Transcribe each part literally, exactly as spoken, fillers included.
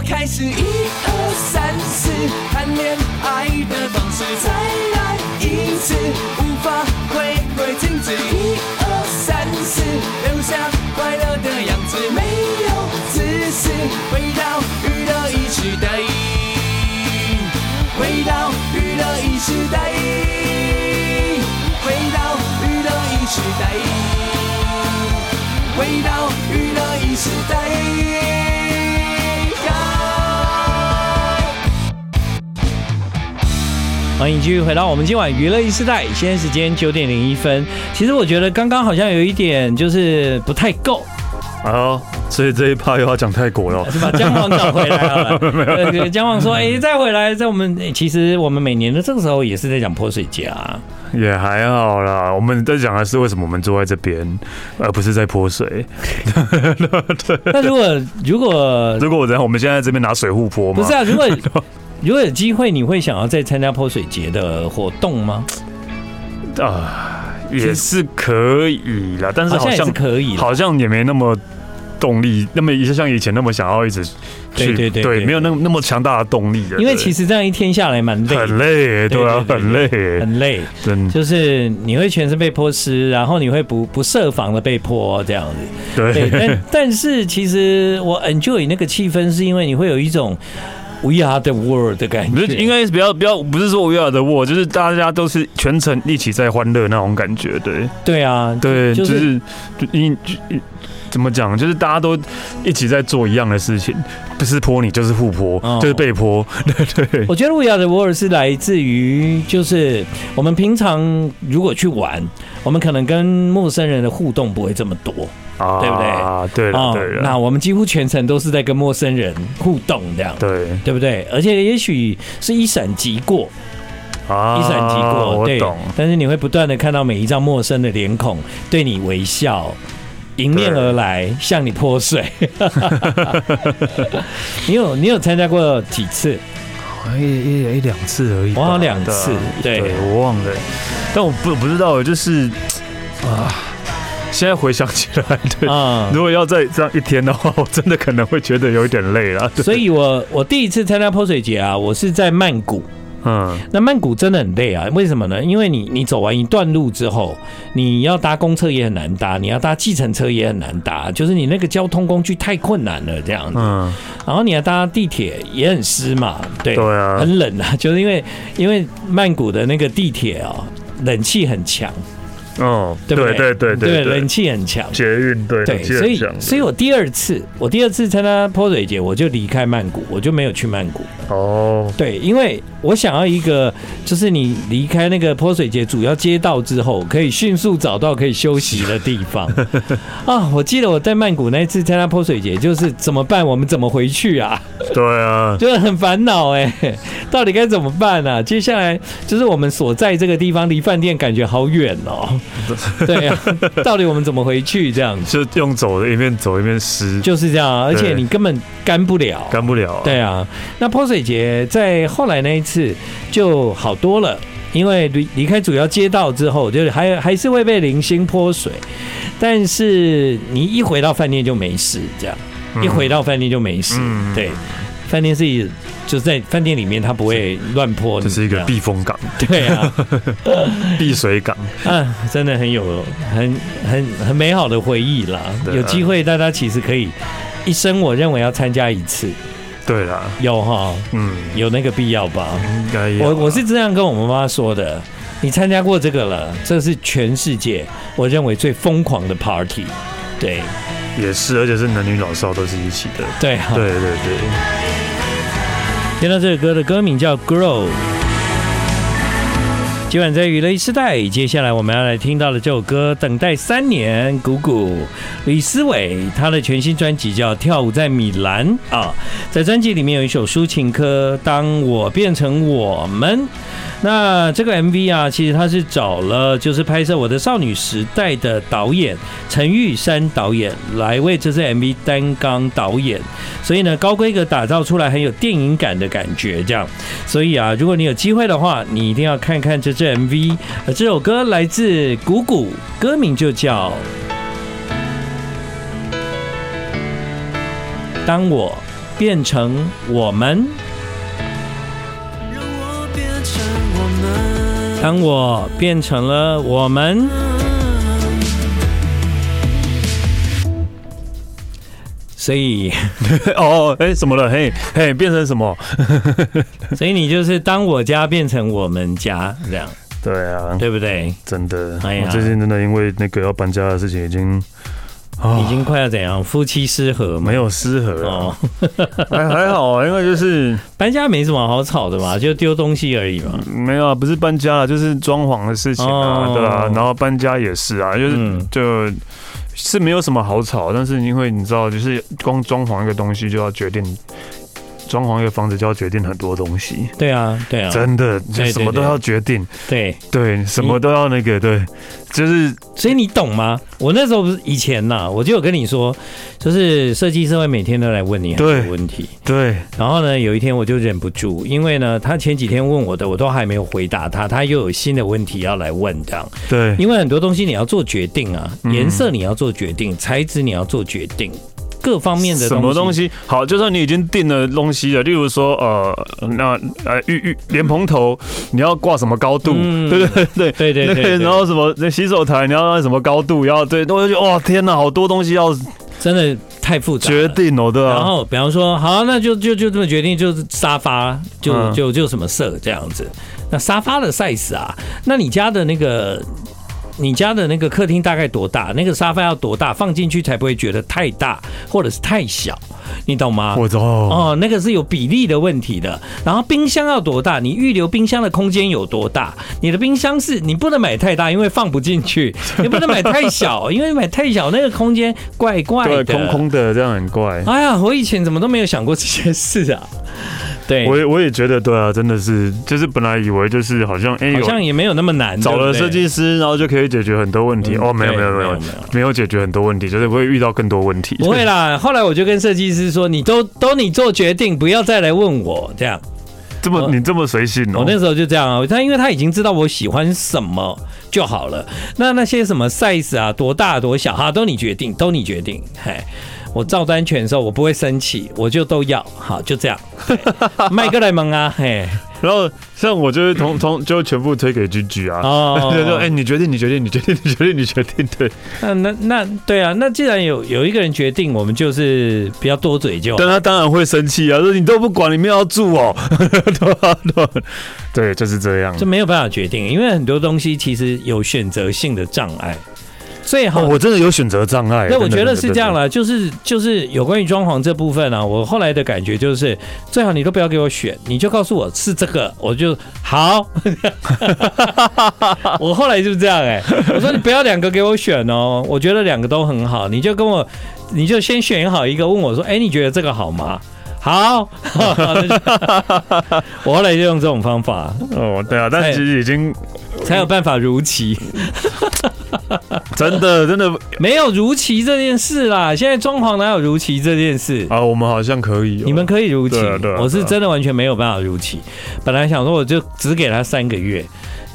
我开始一二三四，谈恋爱的方式再来一次，无法回归停止。一二三四，留下快乐的样子，没有自私，回到娱乐一时代，回到娱乐一时代，回到娱乐一时代，回到娱乐一时代。欢迎继续回到我们今晚娱乐一时代，现在时间九点零一分。其实我觉得刚刚好像有一点就是不太够。好，所以这一趴又要讲泰国了，是吧？姜旺找回来好了。姜旺说：“哎、欸，再回来，在我们、欸、其实我们每年的这个时候也是在讲泼水节啊，也还好啦。我们在讲的是为什么我们坐在这边，而不是在泼水。那如果如果如果我在我们现在这边拿水壶泼吗？不是啊，如果如果有机会，你会想要再参加泼水节的活动吗？啊。”也是可以啦，但是好像好像也是可以，好像也没那么动力，那么像以前那么想要一直去，对对 对, 對, 對，没有那么强大的动力的。因为其实这样一天下来蛮累的，很累，对啊，對對對很累，很累，真的就是你会全身被泼湿，然后你会不不设防的被泼这样子， 对, 對。但但是其实我 enjoy 那个气氛，是因为你会有一种。We are the world 的感觉，应该是不要不要，不是说 We are the world， 就是大家都是全程一起在欢乐那种感觉，对。对啊，对，就是你、就是、怎么讲，就是大家都一起在做一样的事情，不是泼你就是互泼、哦，就是被泼，对对。我觉得 We are the world 是来自于，就是我们平常如果去玩，我们可能跟陌生人的互动不会这么多。对不对？啊，对了，对了、哦。那我们几乎全程都是在跟陌生人互动，这样，对，对不对？而且也许是一闪即过，啊，一闪即过，对。但是你会不断的看到每一张陌生的脸孔对你微笑，迎面而来，向你泼水。你有你有参加过几次？一、一、一两次而已。我好像两次，对，对我忘了，但我不不知道，就是啊。现在回想起来，对，嗯、如果要再这样一天的话，我真的可能会觉得有一点累了。所以我我第一次参加泼水节啊，我是在曼谷。嗯，那曼谷真的很累啊，为什么呢？因为你你走完一段路之后，你要搭公车也很难搭，你要搭计程车也很难搭，就是你那个交通工具太困难了这样子。嗯，然后你要搭地铁也很湿嘛，对，对啊，很冷啊，就是因为因为曼谷的那个地铁啊、喔，冷气很强。哦，对不对？对对对 对, 对, 对，冷气很强，捷运对对，所以所以我第二次我第二次参加泼水节，我就离开曼谷，我就没有去曼谷。哦，对，因为我想要一个，就是你离开那个泼水节主要街道之后，可以迅速找到可以休息的地方。啊，我记得我在曼谷那一次参加泼水节，就是怎么办？我们怎么回去啊？对啊，就是很烦恼哎、欸，到底该怎么办啊？接下来就是我们所在这个地方离饭店感觉好远哦。对啊，到底我们怎么回去？这样就用走的，一面走一面湿，就是这样、啊。而且你根本干不了，干不了、啊。对啊，那泼水节在后来那一次就好多了，因为离开主要街道之后，就还还是会被零星泼水，但是你一回到饭店就没事，这样、嗯、一回到饭店就没事，嗯、对。饭店是就在饭店里面，它不会乱泼，这是一个避风港。对啊，避水港啊，真的很有很很很美好的回忆啦。有机会大家其实可以一生，我认为要参加一次。对啦，有哈，嗯，有那个必要吧？应该有。我我是这样跟我妈妈说的。你参加过这个了，这是全世界我认为最疯狂的 party。对，也是，而且是男女老少都是一起的。对啊，对对对。听到这首歌的歌名叫《Grow》。今晚在娱乐一时代，接下来我们要来听到的这首歌《等待三年》，谷谷李思伟他的全新专辑叫《跳舞在米兰》啊，在专辑里面有一首抒情歌《当我变成我们》。那这个 M V 啊，其实他是找了就是拍摄《我的少女时代》的导演陈玉珊导演来为这支 M V 担纲导演，所以呢高规格打造出来很有电影感的感觉，这样。所以啊，如果你有机会的话，你一定要看看这支 M V。而这首歌来自谷谷，歌名就叫《当我变成我们。当我变成了我们，所以哦，哎、欸，什么了？嘿，嘿，变成什么？所以你就是当我家变成我们家这样。对啊，对不对？真的，哎呀，我最近真的因为那个要搬家的事情已经。已经快要怎样？夫妻失和？没有失和哦，还还好啊，因为就是搬家没什么好吵的嘛，就丢东西而已嘛。没有啊，不是搬家啦，就是装潢的事情啊，哦、对啊，然后搬家也是啊，就是、嗯、就是没有什么好吵，但是因为你知道，就是光装潢一个东西就要决定。装潢一个房子就要决定很多东西，对啊，对啊，真的，就什么都要决定，对 对, 对，什么都要那个，对，就是，所以你懂吗？我那时候不是以前呐、啊，我就有跟你说，就是设计师会每天都来问你很多问题，对，对然后呢，有一天我就忍不住，因为呢，他前几天问我的，我都还没有回答他，他又有新的问题要来问这样，对，因为很多东西你要做决定啊，颜色你要做决定，嗯、材质你要做决定。各方面的东西什么东西好，就算你已经定了东西了，例如说呃，那呃，浴浴莲蓬头你要挂什么高度，嗯、对对对对对 对, 對，然后什么洗手台你要什么高度，要对，我就觉得哇天哪，好多东西要，真的太复杂了，决定哦，对啊。然后比方说，好，那就就就这么决定，就是沙发就、嗯、就就什么色这样子，那沙发的 size 啊，那你家的那个。你家的那个客厅大概多大？那个沙发要多大？放进去才不会觉得太大或者是太小，你懂吗？我懂哦，那个是有比例的问题的。然后冰箱要多大？你预留冰箱的空间有多大？你的冰箱是你不能买太大，因为放不进去；你不能买太小，因为买太小那个空间怪怪的，对，空空的，这样很怪。哎呀，我以前怎么都没有想过这些事啊！对，我也我也觉得对啊，真的是，就是本来以为就是好像，哎、欸，好像也没有那么难，找了设计师，然后就可以解决很多问题。嗯、哦，没有没有没有没有解决很多问题，就是会遇到更多问题。不会啦，后来我就跟设计师说，你都都你做决定，不要再来问我这样。这么你这么随性哦、喔！我那时候就这样啊，他因为他已经知道我喜欢什么就好了。那那些什么 size 啊，多大多小啊，都你决定，都你决定，嘿。我照单全收，我不会生气，我就都要，好，就这样。麦克莱蒙啊，嘿。然后像我就是同同就全部推给 Gigi 啊，哦，就说哎，你决定，你决定，你决定，你决定，你决定，对。那那那对啊，那既然有有一个人决定，我们就是不要多嘴就好。但他当然会生气啊，说你都不管，你没有要住哦，对啊，对啊，对，就是这样。就没有办法决定，因为很多东西其实有选择性的障碍。最好、哦，我真的有选择障碍。那我觉得是这样啦，就是就是有关于装潢这部分啊，我后来的感觉就是，最好你都不要给我选，你就告诉我是这个，我就好。我后来就是这样哎、欸，我说你不要两个给我选哦，我觉得两个都很好，你就跟我，你就先选好一个，问我说，哎、欸，你觉得这个好吗？好，我后来就用这种方法。哦，对啊，但其实已经才有办法如期。真的，真的没有如期这件事啦。现在装潢哪有如期这件事啊？我们好像可以、哦，你们可以如期，对啊对啊、我是真的完全没有办法如期。本来想说我就只给他三个月。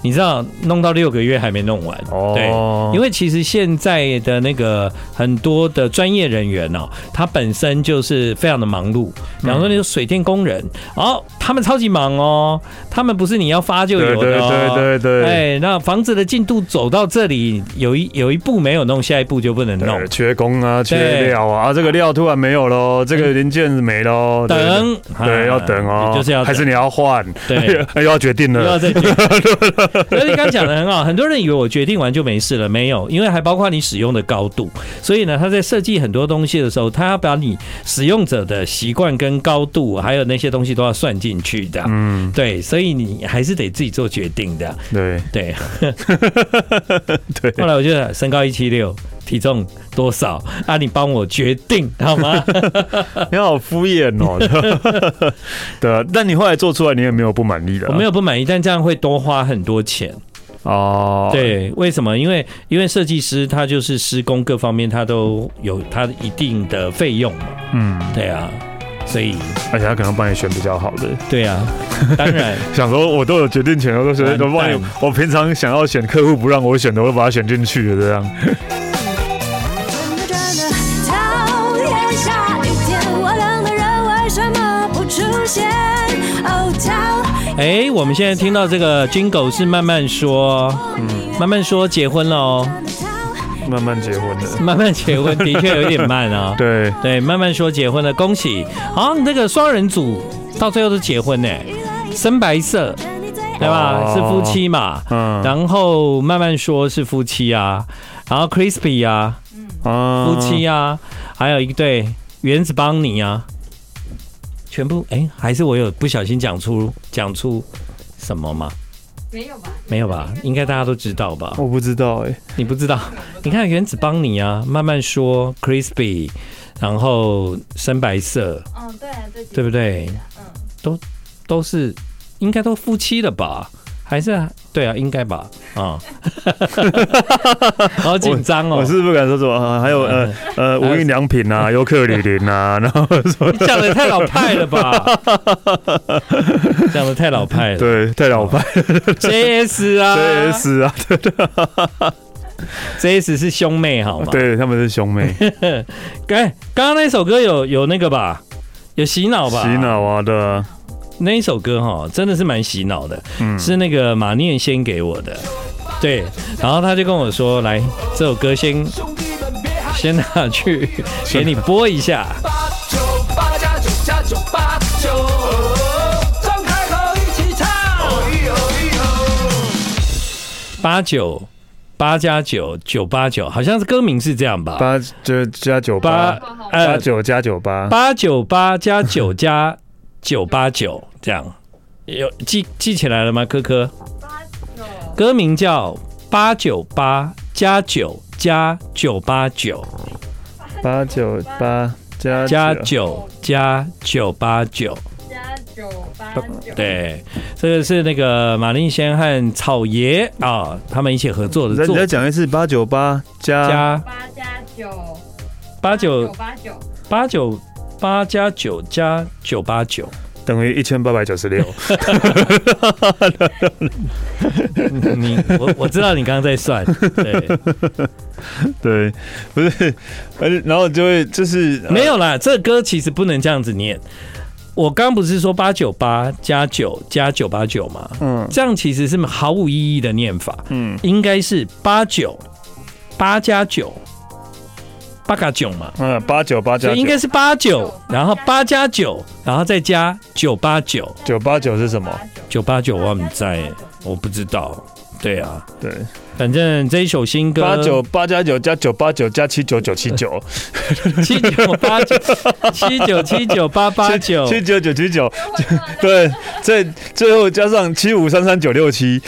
你知道弄到六个月还没弄完，对，因为其实现在的那个很多的专业人员哦，他本身就是非常的忙碌，比方说你说水电工人，哦，他们超级忙哦，他们不是你要发就有的、哦，对对对对对，哎，那房子的进度走到这里，有一有一步没有弄，下一步就不能弄，缺工啊，缺料啊，啊这个料突然没有喽，这个零件没喽，等，对，要等哦，就是要，还是你要换，对，又要决定了，又要再决定。所以你刚讲的很好，很多人以为我决定完就没事了，没有，因为还包括你使用的高度。所以呢，他在设计很多东西的时候，他要把你使用者的习惯跟高度，还有那些东西都要算进去的。嗯，对，所以你还是得自己做决定的。对对对。后来我就身高一七六。体重多少啊？你帮我决定好吗？你好敷衍哦。对啊，但你后来做出来，你也没有不满意的、啊。我没有不满意，但这样会多花很多钱哦。对，为什么？因为因为设计师他就是施工各方面，他都有他一定的费用嘛。嗯，对啊。所以，而且他可能帮你选比较好的。对啊，当然。想说我都有决定权，我都觉得都帮你。我平常想要选客户不让我选的，我把它选进去了这样。出现。哎，我们现在听到这个Jingle是慢慢说，嗯，慢慢说结婚了哦。慢慢结婚的，慢慢结婚的确有点慢啊。对对，慢慢说结婚了，恭喜！好、啊，那个双人组到最后都结婚呢、欸，深白色，对吧？哦、是夫妻嘛，嗯。然后慢慢说是夫妻啊，然后 Crispy 啊，嗯、夫妻啊，还有一对原子邦尼啊，全部哎、欸，还是我有不小心讲出讲出什么吗？没有吧？没有吧？应该大家都知道吧？我不知道哎、欸，你不知道？你看原子邦尼啊，慢慢说 ，Crispy， 然后深白色，嗯、哦，对、啊，对，对不对？嗯，都都是应该都夫妻了吧？还是对啊，应该吧？啊、嗯，好紧张哦！我是不敢说什么，还有呃呃无印良品啊，优客李林啊，然后说你讲的太老派了吧？讲的太老派了，对，太老派了。J S 啊 ，J S 啊，对对。J S 是兄妹好吗？对，他们是兄妹。刚刚那首歌有有那个吧？有洗脑吧？洗脑啊的。那一首歌哈，真的是蛮洗脑的，嗯、是那个马念先给我的，对，然后他就跟我说，来这首歌先先拿去给你播一下。八九八加九九八九，好像是歌名是这样吧？八就加九八，八九加九八，八九八加九加。九八九这样，有记记起来了吗？科科，歌名叫八九八加九加九八九，八九八加加九加九八九加九八九。对，这个是那个马令先和草爷啊，他们一起合作的作品。你再讲一次，八九八加八加九，八九八九八九。八加九加九八九等于一千八百九十六。你我我知道你刚刚在算，对对，不是，然后就会就是没有啦。这歌其实不能这样子念。我刚不是说八九八加九加九八九吗？嗯，这样其实是毫无意义的念法。嗯，应该是八九八加九。八加九嘛，嗯，八九八加九，应该是八九，然后八加九，然后再加九八九，九八九是什么？九八九我们在，我不知道。对啊，对，反正这一首新歌八九八加九加九八九加七九九七九，七九八九七九七九八八九七九九七九，对，最最后加上七五三三九六七，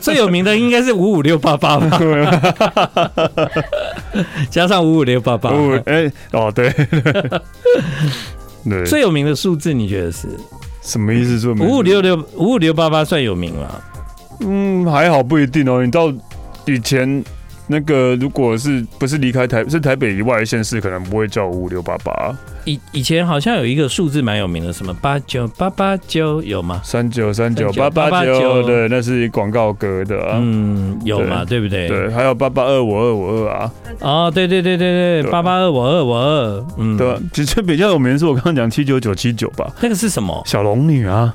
最有名的应该是五五六八八吧，加上五五六八八，五哎哦对，对，最有名的数字你觉得是什么意思？说五五六六五五六八八算有名了。嗯，还好不一定哦。你到以前那个，如果是不是离开台是台北以外的县市，可能不会叫五六八八。以以前好像有一个数字蛮有名的，什么八九八八九有吗？三九三九八八九，对，那是广告歌的、啊。嗯，有嘛， 对, 对不对？对，还有八八二五二五二啊。哦，对对对对对，八八二五二五二。嗯，对、啊，其实比较有名的是我刚刚讲七九九七九吧。那个是什么？小龙女啊。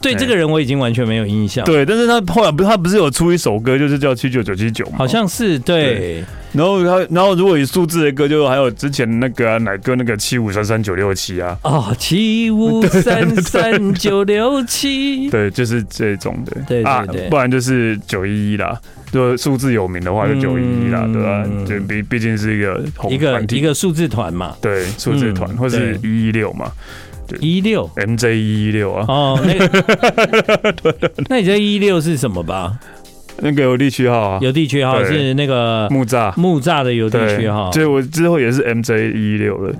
对这个人我已经完全没有印象。对，但是他后来他不是有出一首歌，就是叫七九九七九吗？好像是 对, 对。然后他，然后如果以数字的歌，就还有之前那个、啊、奶哥那个七五三三九六七啊。哦，七五三三九六七。对，就是这种的。对对对。啊，不然就是九一一啦。就数字有名的话，就九一一啦，嗯、对吧、啊？就毕毕竟是一个红一个一个数字团嘛。对，数字团、嗯、或是一一六嘛。一六 M J 一一六啊！哦，那个，那你知道一六是什么吧？那个邮递区号啊，邮递区号是那个木栅木栅的邮递区号，所以我之后也是 M J 一一六了。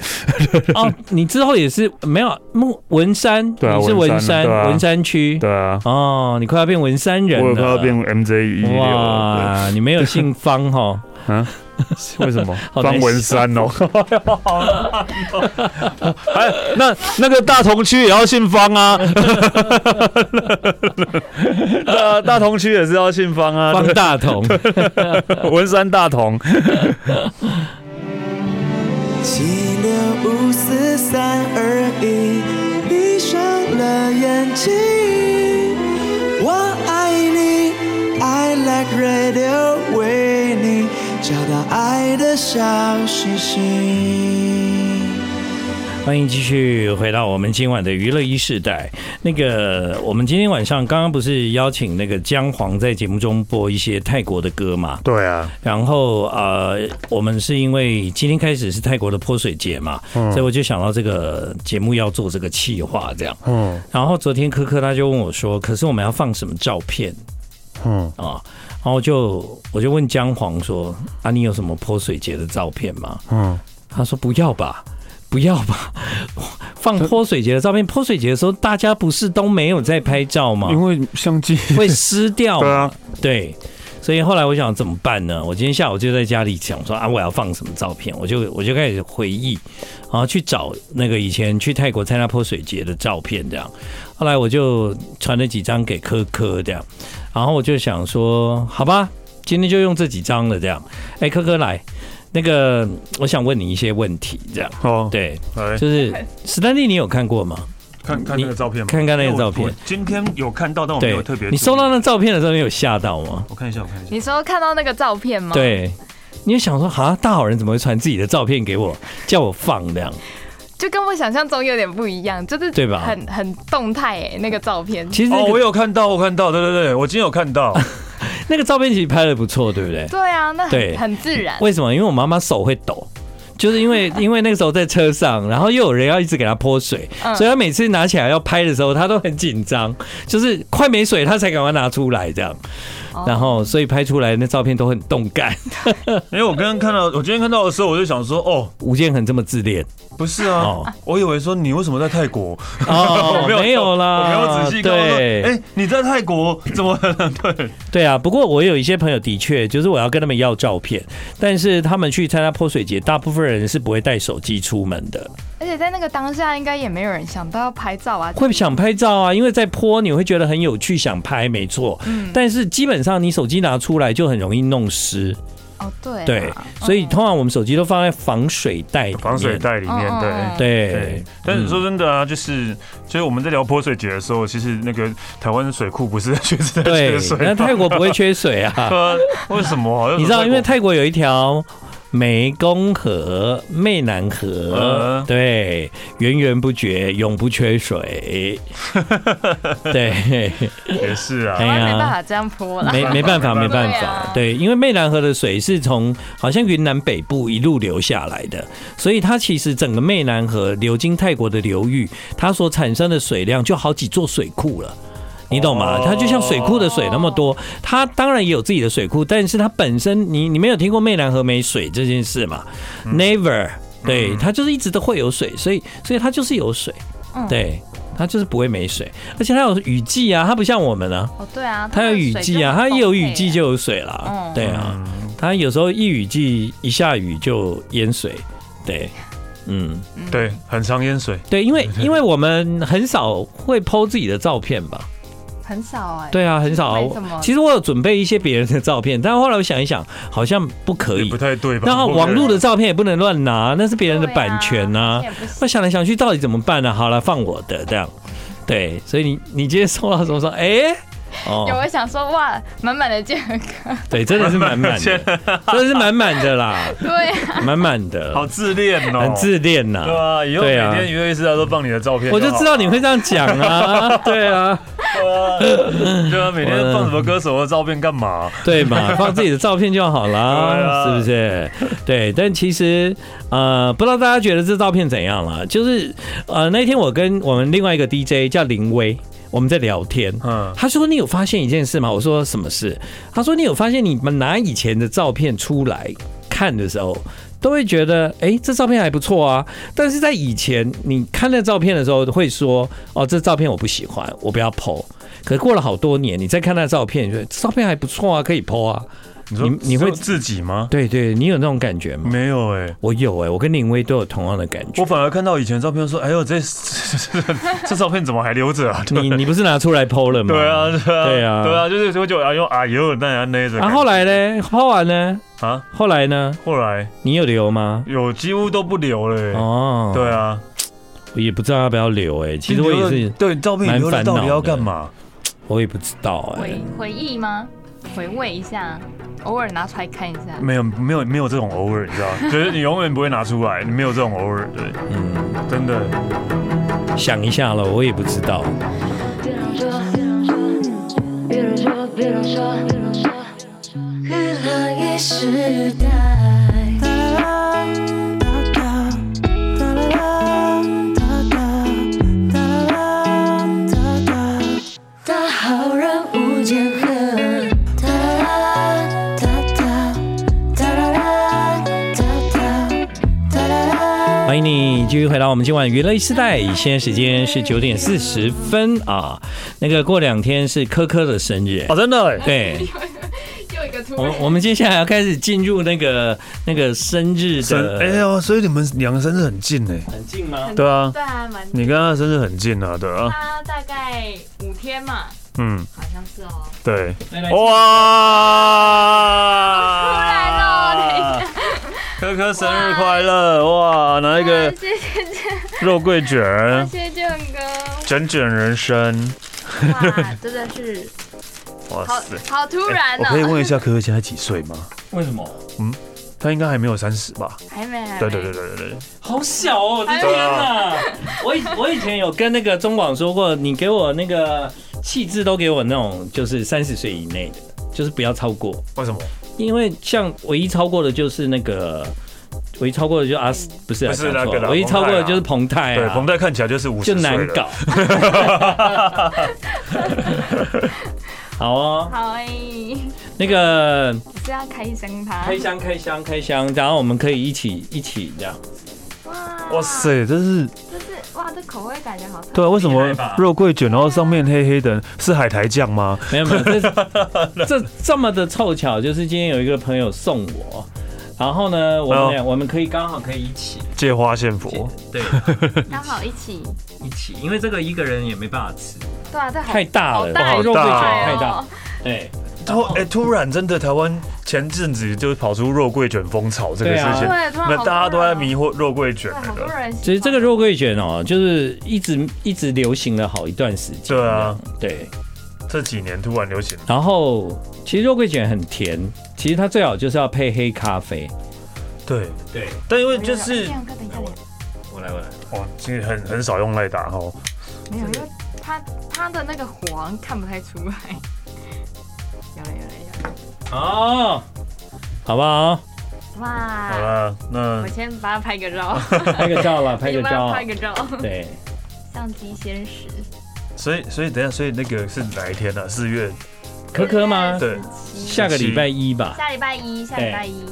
哦，你之后也是没有木文山，對啊、你是文山文山区，对啊。哦，你快要变文山人了，我快要变 M J 一一六了。哇，你没有姓方哈。啊？为什么？方文山哦，好烂哦！哎，那那个大同区也要姓方啊，大大同区也是要姓方啊，方大同，文山大同。七六五四三二一，闭上了眼睛，我爱你 ，I like radio， 为你找到爱的小星星。欢迎继续回到我们今晚的娱乐一世代。那个，我们今天晚上刚刚不是邀请那个姜黄在节目中播一些泰国的歌嘛？对啊。然后呃，我们是因为今天开始是泰国的泼水节嘛，嗯、所以我就想到这个节目要做这个企划这样。嗯。然后昨天柯柯他就问我说：“可是我们要放什么照片？”嗯啊。然后就我就问姜黄说：“啊，你有什么泼水节的照片吗？”嗯。他说：“不要吧。”不要吧，放泼水节的照片。泼水节的时候，大家不是都没有在拍照吗？因为相机会湿掉。对啊，对。所以后来我想怎么办呢？我今天下午就在家里想说啊，我要放什么照片？我就我就开始回忆，然后去找那个以前去泰国参加泼水节的照片这样。后来我就传了几张给柯柯这样，然后我就想说，好吧，今天就用这几张了这样。哎，柯柯来。那个，我想问你一些问题，这样哦，对，就是史丹利，你有看过吗？看看那个照片吗？看看那个照片。今天有看到，但我没有特别。你收到那照片的时候，你有吓到吗？我看一下，我看一下。你说看到那个照片吗？对，你就想说，哈，大好人怎么会传自己的照片给我，叫我放这样？就跟我想象中有点不一样，就是对吧？很很动态哎，那个照片。其实哦，我有看到，我看到，对对对，我今天有看到。那个照片其实拍得不错，对不对？对啊，那 很, 很自然。为什么？因为我妈妈手会抖，就是因为因为那个时候在车上，然后又有人要一直给她泼水，嗯、所以她每次拿起来要拍的时候，她都很紧张，就是快没水，她才赶快拿出来这样。哦、然后，所以拍出来那照片都很动感。因为我刚刚看到，我今天看到的时候，我就想说，哦，吴建衡这么自恋。不是啊，哦、我以为说你为什么在泰国？哦，没有，没有啦，我没有仔细看。对，哎、欸，你在泰国怎么？对，对啊。不过我有一些朋友的确，就是我要跟他们要照片，但是他们去参加泼水节，大部分人是不会带手机出门的。而且在那个当下，应该也没有人想到要拍照啊。会想拍照啊，因为在泼你会觉得很有趣，想拍，没错。嗯、但是基本上你手机拿出来就很容易弄湿。哦，对，对，所以通常我们手机都放在防水袋，防水袋里面，对对。但是说真的啊，就是就是我们在聊泼水节的时候，其实那个台湾的水库不是在缺水，对，那泰国不会缺水啊？为什么？你知道，因为泰国有一条湄公河、湄南河，对，源源不绝，永不缺水。对，也是啊，没办法这样泼了，没没办法，没办法，对，因为湄南河的水是从好像云南北部一路流下来的，所以它其实整个湄南河流经泰国的流域，它所产生的水量就好几座水库了。你懂吗？它就像水库的水那么多，它当然也有自己的水库，但是它本身，你你没有听过湄南河没水这件事嘛 ？Never， 对，它就是一直都会有水，所以所以它就是有水，对，它就是不会没水，而且它有雨季啊，它不像我们啊，哦对啊，它有雨季啊，它一有雨季就有水啦，对啊，它有时候一雨季一下雨就淹水，对。嗯，对，很常淹水，对，因为因为我们很少会 po 自己的照片吧。很少哎、欸，对啊，很少、啊。其实我有准备一些别人的照片，但后来我想一想，好像不可以，不太对吧？然后网络的照片也不能乱拿，那是别人的版权呐、啊。啊、我想来想去，到底怎么办呢、啊？好了，放我的这样。对，所以你你今天收到什么说？哎、欸，哦、有我想说哇，满满的健康。对，真的是满满的，真的是满满的啦。对，满满的，好自恋哦，很自恋呐、啊。对啊，以后每天娱乐一世代都放你的照片，我就知道你会这样讲啊。对啊。对啊，每天放什么歌手的照片干嘛？对嘛，放自己的照片就好啦，是不是？对，但其实呃，不知道大家觉得这照片怎样啦？就是呃，那天我跟我们另外一个 D J 叫林威，我们在聊天，他说你有发现一件事吗？我说什么事？他说你有发现你们拿以前的照片出来看的时候，都会觉得，哎、欸，这照片还不错啊。但是在以前，你看那照片的时候，会说，哦，这照片我不喜欢，我不要 po。可是过了好多年，你再看那照片，你觉得这照片还不错啊，可以 po 啊。你说你会自己吗？对对，你有那种感觉吗？没有哎、欸，我有哎、欸，我跟林威都有同样的感觉。我反而看到以前的照片说，哎呦，这 这, 这, 这照片怎么还留着啊？你你不是拿出来 P O 了吗？对啊对啊对啊对啊，就是我就哎呦哎呦那样那种。啊，后来呢？抛完呢？啊，后来呢？后来你有留吗？有，几乎都不留了、欸。哦，对啊，我也不知道要不要留哎、欸。其实我也是对照片留了到底要干嘛？我也不知道哎、欸。回回忆吗？回味一下，偶尔拿出来看一下。没有，没有，没有这种偶尔，你知道，就是你永远不会拿出来，你没有这种偶尔，对，嗯，真的。想一下了，我也不知道。别让说，别让说，别让说，别让说，娱乐一时代。欢迎你继续回到我们今晚娱乐一时代，现在时间是九点四十分啊。那个过两天是柯柯的生日，哦，真的，对。又一个突然，我们接下来要开始进入那个那个生日的，哎呦，所以你们两个生日很近哎，很近吗？对啊，对啊，蛮近。你跟他的生日很近啊，对啊。他大概五天嘛，嗯，好像是哦。对，哇，出来了，等一下。柯柯生日快乐！ 哇, 哇，拿一个肉桂卷，谢谢建恒哥，卷卷人生，哇，真的是，哇塞，好, 好突然哦、欸！我可以问一下柯柯现在几岁吗？为什么？嗯，他应该还没有三十吧？还没，还没，对对对对对，好小哦！我的天哪！我以我以前有跟那个中广说过，你给我那个气质都给我那种就是三十岁以内的，就是不要超过。为什么？因为像唯一超过的就是那个，唯一超过的就是阿、啊、不是、啊、不是那个，唯一超过的就是彭泰、啊，对，彭泰看起来就是五十岁就难搞。好哦，好哎、欸，那个我是要开箱它，开箱开箱开箱，然后我们可以一起一起这样。哇，哇塞，这是这是哇，这口味感觉好特别。对啊，为什么肉桂卷然后上面黑黑的，是海苔酱吗？没有没有，这 这, 这么的凑巧，就是今天有一个朋友送我，然后呢，我们、哎、我们可以刚好可以一起借花献佛，对，刚好一起一起，因为这个一个人也没办法吃，对啊，这太大了，大肉桂卷太大，哎。欸、突然，真的，台湾前阵子就跑出肉桂卷风潮这个事情，那、啊、大家都在迷惑肉桂卷。其实这个肉桂卷哦、喔，就是一直一直流行了好一段时间。对啊，对，这几年突然流行。然后，其实肉桂卷很甜，其实它最好就是要配黑咖啡。对对，但因为就是，欸、我, 我来我来，哇，其实很很少用赖打哦。没有，因为它它的那个火好像看不太出来。哦，好不好？哇，好了，那我先把它拍个照，拍个照了，拍个照，拍个照，对，相机先实。所以，所以等一下，所以那个是哪一天呢、啊？四月，柯柯吗？对，下个礼拜一吧。下礼拜一，下礼拜一。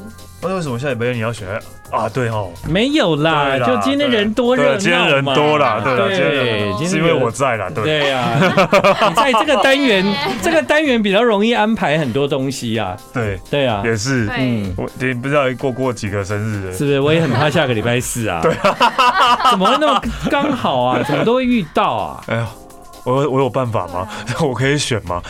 那、啊、为什么下礼拜一你要选啊？对哦，没有啦，就今天人多热闹嘛。今天人多啦，对啦，今天人多是因为我在啦，对。对呀、啊，你在这个单元，这个单元比较容易安排很多东西啊。对对啊，也是，嗯，我你不知道过过几个生日了，是不是？我也很怕下个礼拜四啊。对啊，怎么会那么刚好啊？怎么都会遇到啊？哎呦。我, 我有办法吗？我可以选吗？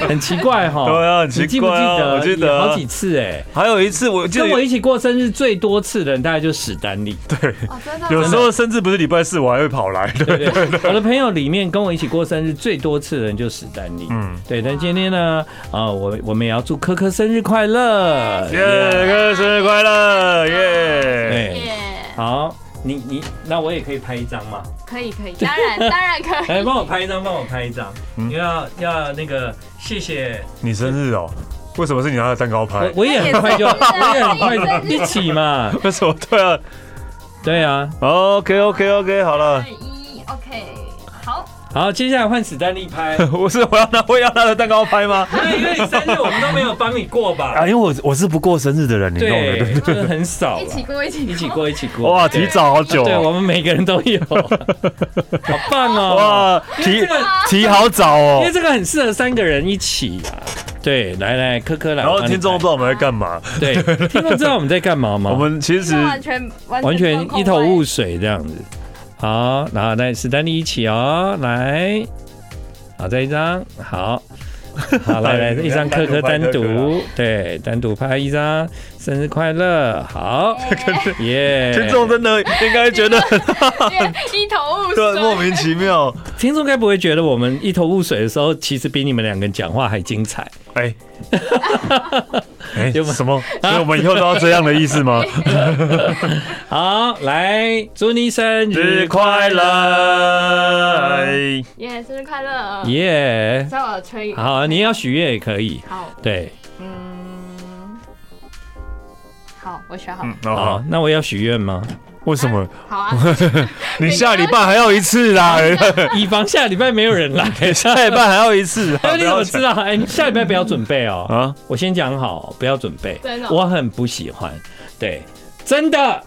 很奇怪哈，对啊，很奇怪啊，你记不记得？我记得好几次哎、欸，还有一次我跟我一起过生日最多次的人大概就是史丹利，对，哦、有时候甚至不是礼拜四我还会跑来，对对 对, 對。我的朋友里面跟我一起过生日最多次的人就是史丹利，嗯，对。但今天呢，啊、呃，我我们也要祝柯柯生日快乐，耶，柯柯生日快乐，耶，好。你你那我也可以拍一张吗？可以可以，当然当然可以。来帮我拍一张，帮我拍一张。嗯、要要那个，谢谢。你生日哦？为什么是你拿的蛋糕拍？我也很快就，我也很快就一起嘛。为什么？对啊，对啊。OK OK OK， 好了。一 OK， 好。好，接下来换史丹利拍。我是我要拿我要拿的蛋糕拍吗？对，因为你生日我们都没有帮你过吧？啊，因为我我是不过生日的人，你懂的，对，真的很少。一起过，一起一起过，一起过。哇，提早好久。对，我们每个人都有，好棒哦！哇，提提好早哦，因为这个很适合三个人一起啊。对，来来，柯柯来。然后听众不知道我们在干嘛，对，听众知道我们在干嘛吗？我们其实完全完全一头雾水这样子。好，然后来史丹利一起哦，来，好，再一张，好，好来来一张柯柯单独，对，单独拍一张，生日快乐，好，耶！听众真的应该觉得一头雾水，莫名其妙。听众该不会觉得我们一头雾水的时候，其实比你们两个人讲话还精彩？哎。哎、欸，什么？所以我们以后都要这样的意思吗？好，来，祝你生日快乐！耶，生日快乐！耶、yeah, yeah. ！在我吹。好，你要许愿也可以。好，对，嗯，好，我选好了、嗯。好，那我要许愿吗？为什么？好啊，你下礼拜还要一次啦，以防下礼拜没有人来，下礼拜还要一次。哎，你怎么知道？哎，你下礼拜不要准备哦。啊，我先讲好，不要准备。真的，我很不喜欢。对，真的，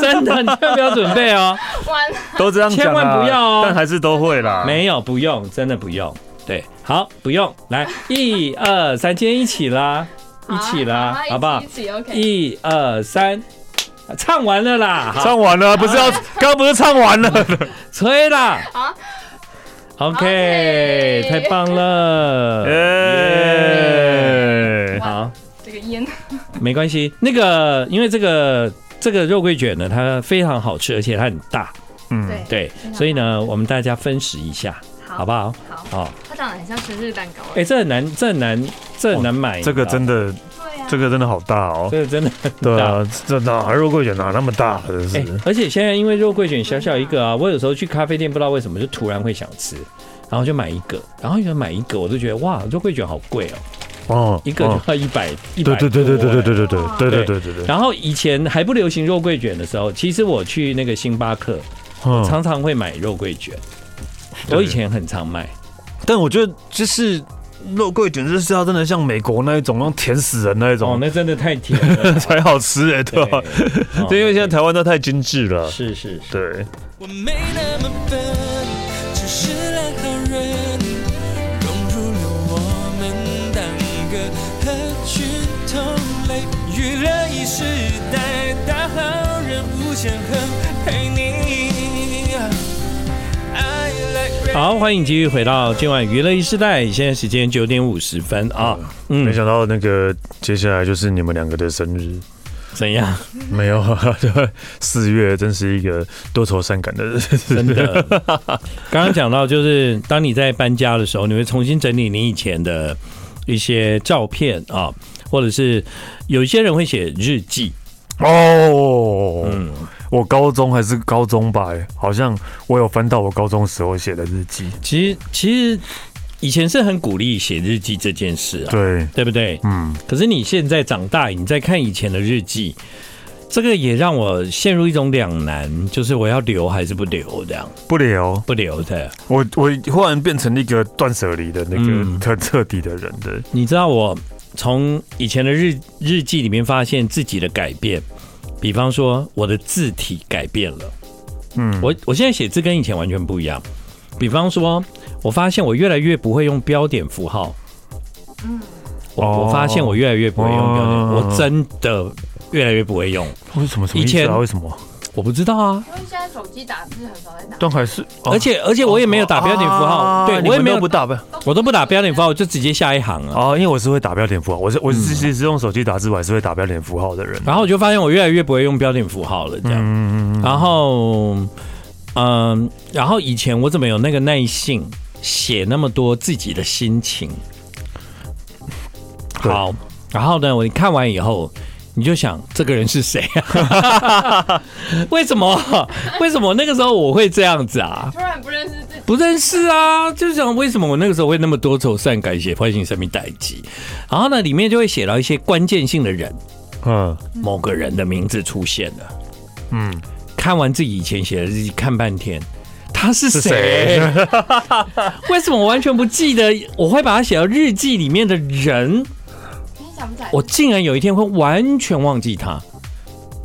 真的，你不要准备哦。完了，都这样讲啊，千万不要哦。但还是都会啦。没有，不用，真的不用。对，好，不用。来，一二三，今天一起啦，一起啦，好不好？一起 OK。一二三。唱完了啦，唱完了，不是要刚不是唱完了，吹啦。好 ，OK， 太棒了，耶！好，这个烟没关系，那个因为这个这个肉桂卷呢，它非常好吃，而且它很大，嗯，对，所以呢，我们大家分食一下，好不好？好，它长得很像生日蛋糕，哎，这很难，这很难，这很难买，这个真的。这个真的好大哦！这个真的很大，对啊，这哪还肉桂卷哪那么大？真是、欸。而且现在因为肉桂卷小小一个啊，我有时候去咖啡店不知道为什么就突然会想吃，然后就买一个，然后有人买一个，我就觉得哇，肉桂卷好贵哦。哦，一个就要一百一百多，对对对对对对对对对对对对。然后以前还不流行肉桂卷的时候，其实我去那个星巴克，我常常会买肉桂卷，我以前很常买，但我觉得就是。肉桂卷就是要真的像美国那一种，那甜死人那一种。哦，那真的太甜了才好吃哎、欸，对吧？对，哦、因为现在台湾都太精致了。是是是。对。我没那么笨，只是烂好人，融入了我们当个合群同类，娱乐一时代，大好人无限恨，陪你。好，欢迎继续回到今晚娱乐一世代，现在时间九点五十分啊。嗯，没想到那个接下来就是你们两个的生日，怎样？没有，四月真是一个多愁善感的日子。真的，刚刚讲到就是，当你在搬家的时候，你会重新整理你以前的一些照片啊，或者是有一些人会写日记。哦，嗯，我高中还是高中吧，好像我有翻到我高中时候写的日记。其实，其实以前是很鼓励写日记这件事啊，对，对不对？嗯。可是你现在长大，你再看以前的日记，这个也让我陷入一种两难，就是我要留还是不留这样？不留，不留的。我我忽然变成一个断舍离的那个很彻底的人的。嗯、你知道我。从以前的 日, 日记里面发现自己的改变，比方说我的字体改变了，嗯，我我现在写字跟以前完全不一样。比方说，我发现我越来越不会用标点符号，嗯，我、哦、我发现我越来越不会用标点，哦、我真的越来越不会用。为什么？什么意思啊？为什么？我不知道啊，因为现在手机打字很少在打，但还是，而且而且我也没有打标点符号，对我也没有不打吧，我都不打标点符号，我就直接下一行啊。哦，因为我是会打标点符号，我是我是其实用手机打字，我还是会打标点符号的人。然后我就发现我越来越不会用标点符号了，这样。嗯，然后，嗯，然后以前我怎么有那个耐性写那么多自己的心情？好，然后呢，我看完以后。你就想这个人是谁啊？为什么？为什么那个时候我会这样子啊？突然不认识自己，不认识啊！就想为什么我那个时候会那么多愁善感，写唤醒生命代记，然后呢，里面就会写到一些关键性的人，嗯，某个人的名字出现了，嗯，看完自己以前写的日记，看半天。他是谁？为什么我完全不记得？我会把它写到日记里面的人。我竟然有一天会完全忘记他，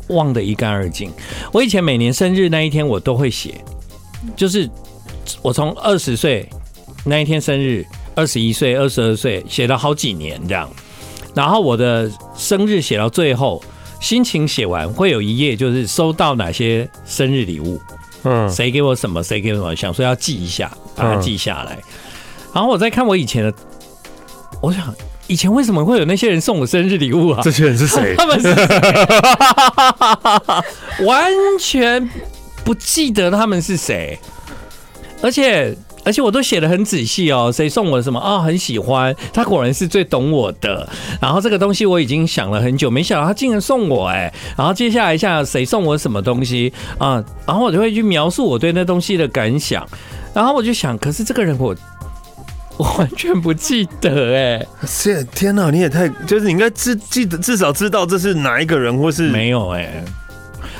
忘得一干二净。我以前每年生日那一天我都会写，就是我从二十岁那一天生日二十一岁、二十二岁，写了好几年这样。然后我的生日写到最后，心情写完会有一页，就是收到哪些生日礼物，嗯，谁给我什么，谁给我什么，想说要记一下，把它记下来。嗯、然后我再看我以前的，我想以前为什么会有那些人送我生日礼物啊？这些人是谁？他们是谁？完全不记得他们是谁，而且。而且我都写得很仔细哦，谁送我什么啊、哦？很喜欢，他果然是最懂我的。然后这个东西我已经想了很久，没想到他竟然送我哎、欸。然后接下来一下谁送我什么东西啊、嗯？然后我就会去描述我对那东西的感想。然后我就想，可是这个人我我完全不记得哎、欸。天哪，你也太就是你应该至记得至少知道这是哪一个人或是没有哎、欸。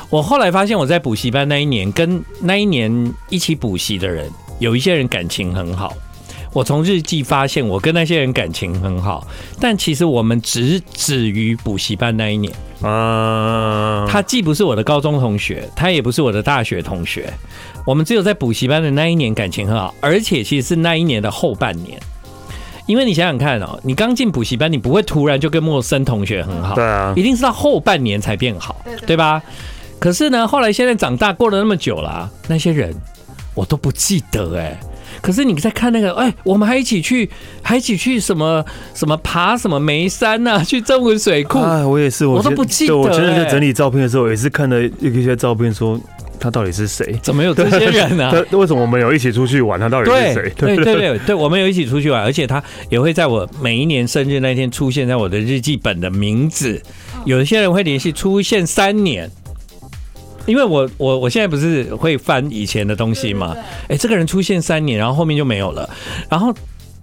我后来发现我在补习班那一年跟那一年一起补习的人。有一些人感情很好，我从日记发现我跟那些人感情很好，但其实我们只止于补习班那一年。嗯，他既不是我的高中同学，他也不是我的大学同学，我们只有在补习班的那一年感情很好，而且其实是那一年的后半年。因为你想想看哦，你刚进补习班，你不会突然就跟陌生同学很好，对啊，一定是到后半年才变好，对吧？可是呢，后来现在长大过了那么久了、啊，那些人。我都不记得哎、欸，可是你在看那个哎、欸，我们还一起去，还一起去什么什么爬什么梅山呐、啊，去增文水库。哎，我也是，我都不记得、欸。我现在在整理照片的时候，也是看了一些照片，说他到底是谁？怎么有这些人啊？为什么我们有一起出去玩？他到底是谁？对对对 对, 對，我们有一起出去玩，而且他也会在我每一年生日那天出现在我的日记本的名字。有些人会连续出现三年。因为我我我现在不是会翻以前的东西嘛？哎，这个人出现三年，然后后面就没有了。然后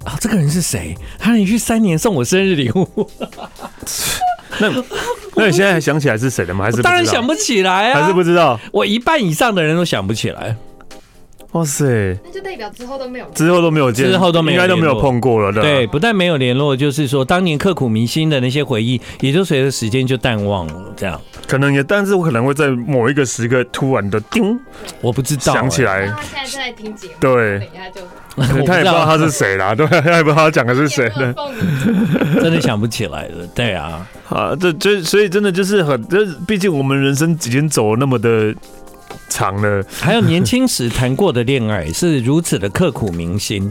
啊，这个人是谁？他连续三年送我生日礼物。那那你现在还想起来是谁了吗？还是不知道？当然想不起来啊，还是不知道。我一半以上的人都想不起来。哇塞！那就代表之后都没有，之后都没有见，之后都没有，应该都没有碰过了。对，不但没有联络，就是说当年刻骨铭心的那些回忆，也就随着时间就淡忘了。这样可能也，但是我可能会在某一个时刻突然的叮，我不知道、欸、想起来。他现在正在听节目，对，等一下就他也不知道他是谁啦，对，他也不知道他讲的是谁的，真的想不起来了。对啊，啊，这这所以真的就是很，这毕竟我们人生已经走了那么的。长了，还有年轻时谈过的恋爱是如此的刻骨铭心，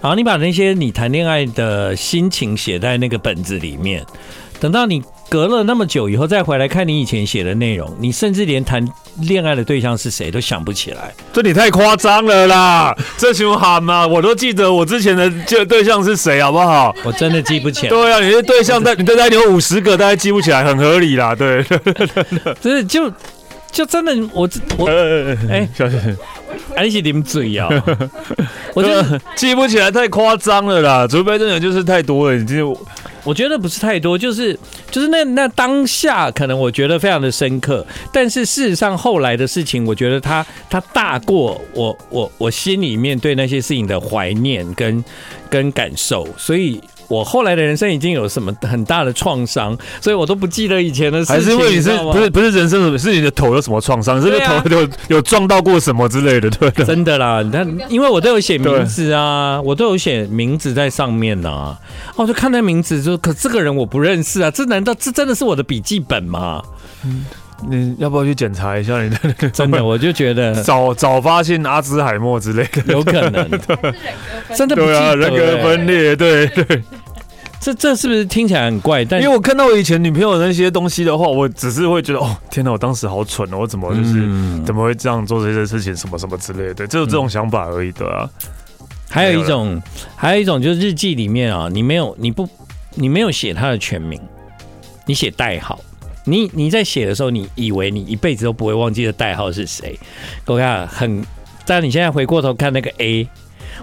然后你把那些你谈恋爱的心情写在那个本子里面，等到你隔了那么久以后再回来看你以前写的内容，你甚至连谈恋爱的对象是谁都想不起来。这你太夸张了啦！这熊喊嘛，我都记得我之前的对象是谁，好不好？我真的记不起来。对啊，你的对象在你对待有五十个，大家记不起来，很合理啦。对，真的就。就真的我我哎，小姐，安息点嘴啊！我就记不起来，太夸张了啦。除非真的就是太多了，就我觉得不是太多，就是就是那那当下可能我觉得非常的深刻，但是事实上后来的事情，我觉得它它大过我我我心里面对那些事情的怀念跟跟感受，所以。我后来的人生已经有什么很大的创伤，所以我都不记得以前的事情。还是因为你是不是不是人生，是你的头有什么创伤？是你的头有有撞到过什么之类的，对的。真的啦，因为我都有写名字啊，我都有写名字在上面啊。我就看那名字，就可这个人我不认识啊，这难道这真的是我的笔记本吗？嗯，你要不要去检查一下你的？真的，我就觉得早早发现阿兹海默之类的，有可能，真的不记得、欸。对啊，人格分裂，对对。这这是不是听起来很怪？但因为我看到我以前女朋友那些东西的话，我只是会觉得哦，天哪，我当时好蠢哦，我怎么就是、嗯、怎么会这样做这些事情，什么什么之类的，就是这种想法而已，对啊。还有一种，还有一种就是日记里面啊，你没有，你不，你没有写他的全名，你写代号。你你在写的时候，你以为你一辈子都不会忘记的代号是谁？我看很，但你现在回过头看那个 A，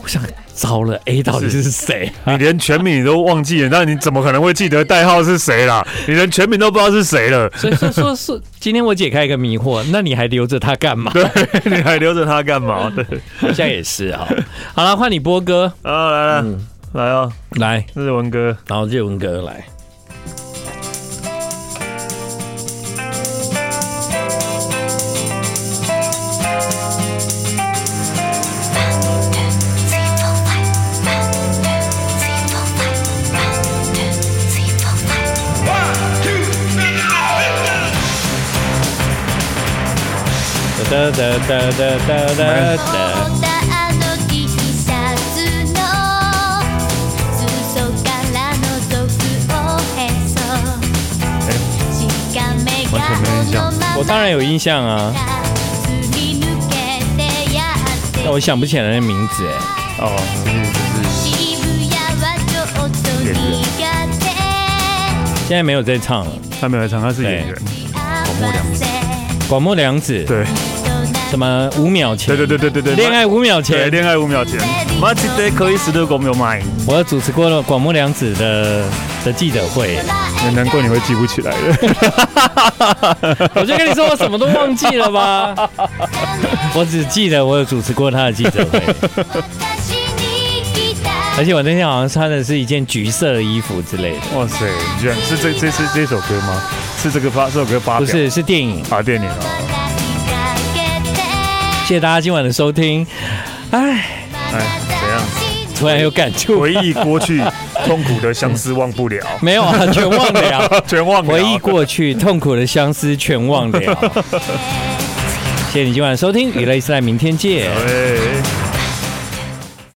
我想糟了 ，A 到底是谁、啊？你连全名你都忘记了，那你怎么可能会记得代号是谁啦？你连全名都不知道是谁了。所以说说说，今天我解开一个迷惑，那你还留着他干嘛？对，你还留着他干嘛？对，好像也是啊。好了，换你播歌啊，来了、嗯、来啊、哦，来日文歌，然后日文歌来。哒哒哒哒哒哒哒。完全没印象，我当然有印象啊，但我想不起来那名字哎。哦，就是演员，现在没有在唱了，他没有在唱，他是演员，广末凉子。广末凉子，对，什么五秒前？对对对对对对，恋爱五秒前，恋爱五秒前。マジで恋する五秒前。我主持过广末凉子的的记者会。难怪你会记不起来了。我就跟你说，我什么都忘记了吧。我只记得我有主持过他的记者会，而且我那天好像穿的是一件橘色的衣服之类的。哇塞，居然是这这是这首歌吗？是这个发这首歌发表？不是，是电影。啊，电影啊、哦！谢谢大家今晚的收听。哎哎，怎样？突然有感触，回忆过去。痛苦的相思忘不了，没有啊，全忘了，全忘了。回忆过去，痛苦的相思全忘了。谢谢你今晚收听，娱乐e斯莱，明天见。